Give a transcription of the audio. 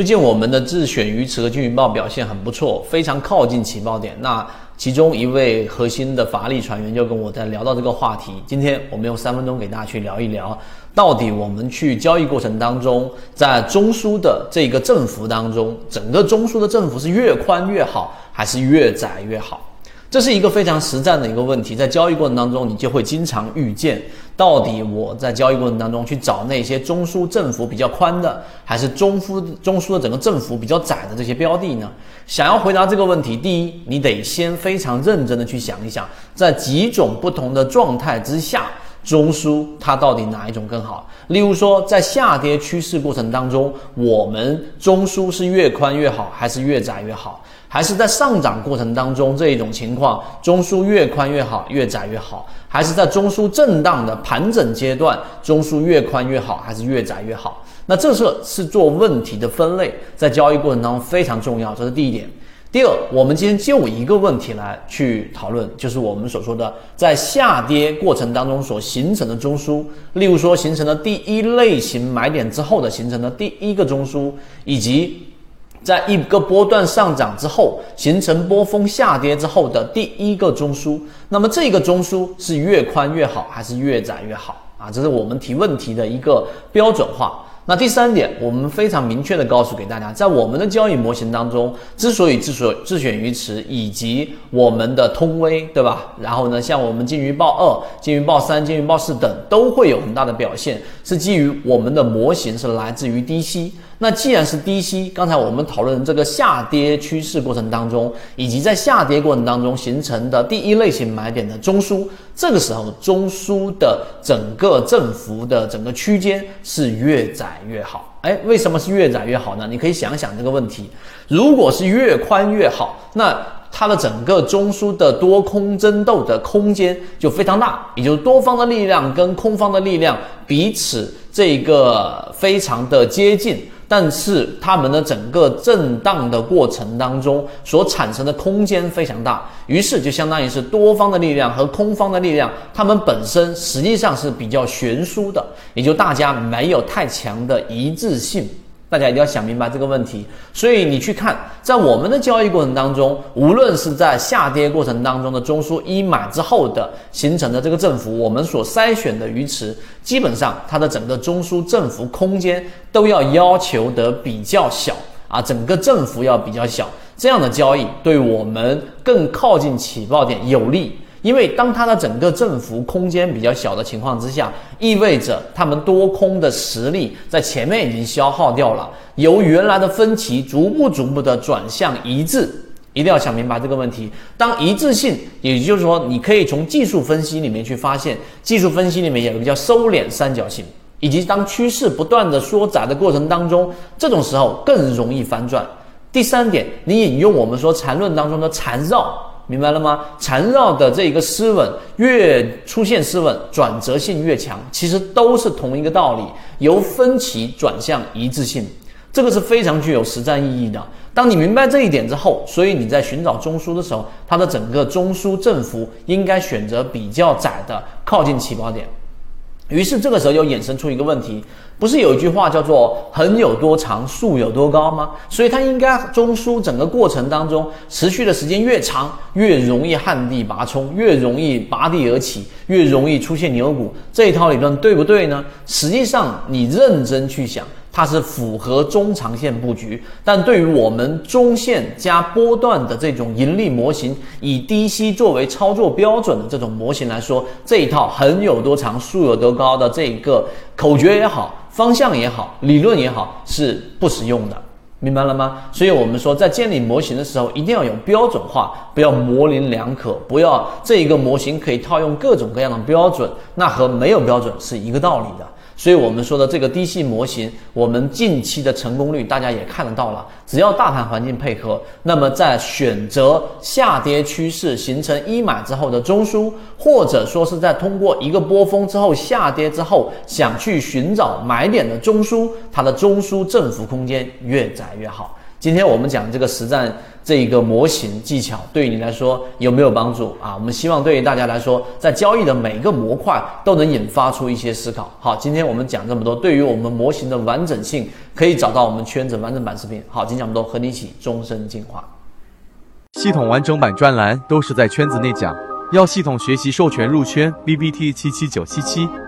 最近我们的自选鱼池和金鱼报表现很不错，非常靠近起爆点。那其中一位核心的法力船员就跟我在聊到这个话题，今天我们用3分钟给大家去聊一聊，到底我们去交易过程当中，在中枢的这个振幅当中，整个中枢的振幅是越宽越好，还是越窄越好？这是一个非常实战的一个问题，在交易过程当中，你就会经常遇见，到底我在交易过程当中去找那些中枢振幅比较宽的，还是中枢的整个振幅比较窄的这些标的呢？想要回答这个问题，第一，你得先非常认真的去想一想，在几种不同的状态之下，中枢它到底哪一种更好？例如说，在下跌趋势过程当中，我们中枢是越宽越好，还是越窄越好？还是在上涨过程当中这一种情况，中枢越宽越好，越窄越好？还是在中枢震荡的盘整阶段，中枢越宽越好，还是越窄越好？那这是做问题的分类，在交易过程当中非常重要，这是第一点。第二，我们今天就一个问题来去讨论，就是我们所说的在下跌过程当中所形成的中枢，例如说形成了第一类型买点之后的形成的第一个中枢，以及在一个波段上涨之后形成波峰下跌之后的第一个中枢。那么这个中枢是越宽越好，还是越窄越好啊？这是我们提问题的一个标准化。那第三点，我们非常明确的告诉给大家，在我们的交易模型当中，之所以自选鱼池以及我们的通威，对吧？然后呢，像我们金鱼报2、金鱼报3、金鱼报4等都会有很大的表现，是基于我们的模型是来自于低吸。那既然是低吸，刚才我们讨论这个下跌趋势过程当中，以及在下跌过程当中形成的第一类型买点的中枢，这个时候中枢的整个振幅的整个区间是越窄越好。为什么是越窄越好呢？你可以想想这个问题，如果是越宽越好，那它的整个中枢的多空争斗的空间就非常大，也就是多方的力量跟空方的力量彼此这个非常的接近，但是它们的整个震荡的过程当中所产生的空间非常大，于是就相当于是多方的力量和空方的力量，它们本身实际上是比较悬殊的，也就大家没有太强的一致性。大家一定要想明白这个问题。所以你去看，在我们的交易过程当中，无论是在下跌过程当中的中枢一买之后的形成的这个振幅，我们所筛选的鱼池，基本上它的整个中枢振幅空间都要求得比较小啊，整个振幅要比较小，这样的交易对我们更靠近起爆点有利。因为当它的整个振幅空间比较小的情况之下，意味着它们多空的实力在前面已经消耗掉了，由原来的分歧逐步的转向一致。一定要想明白这个问题。当一致性，也就是说你可以从技术分析里面去发现，技术分析里面有个叫收敛三角形，以及当趋势不断的缩窄的过程当中，这种时候更容易翻转。第三点，你引用我们说缠论当中的缠绕，明白了吗？缠绕的这一个失稳，越出现失稳，转折性越强，其实都是同一个道理，由分歧转向一致性，这个是非常具有实战意义的。当你明白这一点之后，所以你在寻找中枢的时候，它的整个中枢振幅应该选择比较窄的，靠近起爆点。于是这个时候又衍生出一个问题，不是有一句话叫做横有多长，竖有多高吗？所以它应该中枢整个过程当中持续的时间越长，越容易旱地拔葱，越容易拔地而起，越容易出现牛股。这一套理论对不对呢？实际上你认真去想，它是符合中长线布局，但对于我们中线加波段的这种盈利模型，以低吸作为操作标准的这种模型来说，这一套横有多长，竖有多高的这个口诀也好，方向也好，理论也好，是不实用的。明白了吗？所以我们说在建立模型的时候一定要有标准化，不要模棱两可，不要这一个模型可以套用各种各样的标准，那和没有标准是一个道理的。所以我们说的这个低吸模型，我们近期的成功率大家也看得到了，只要大盘环境配合，那么在选择下跌趋势形成一买之后的中枢，或者说是在通过一个波峰之后下跌之后想去寻找买点的中枢，它的中枢振幅空间越窄越好。今天我们讲这个实战这一个模型技巧对你来说有没有帮助啊？我们希望对于大家来说，在交易的每个模块都能引发出一些思考。好，今天我们讲这么多，对于我们模型的完整性，可以找到我们圈子完整版视频。好，今天讲这么多，和你一起终身进化。系统完整版专栏都是在圈子内讲，要系统学习授权入圈 ，BBT 77977。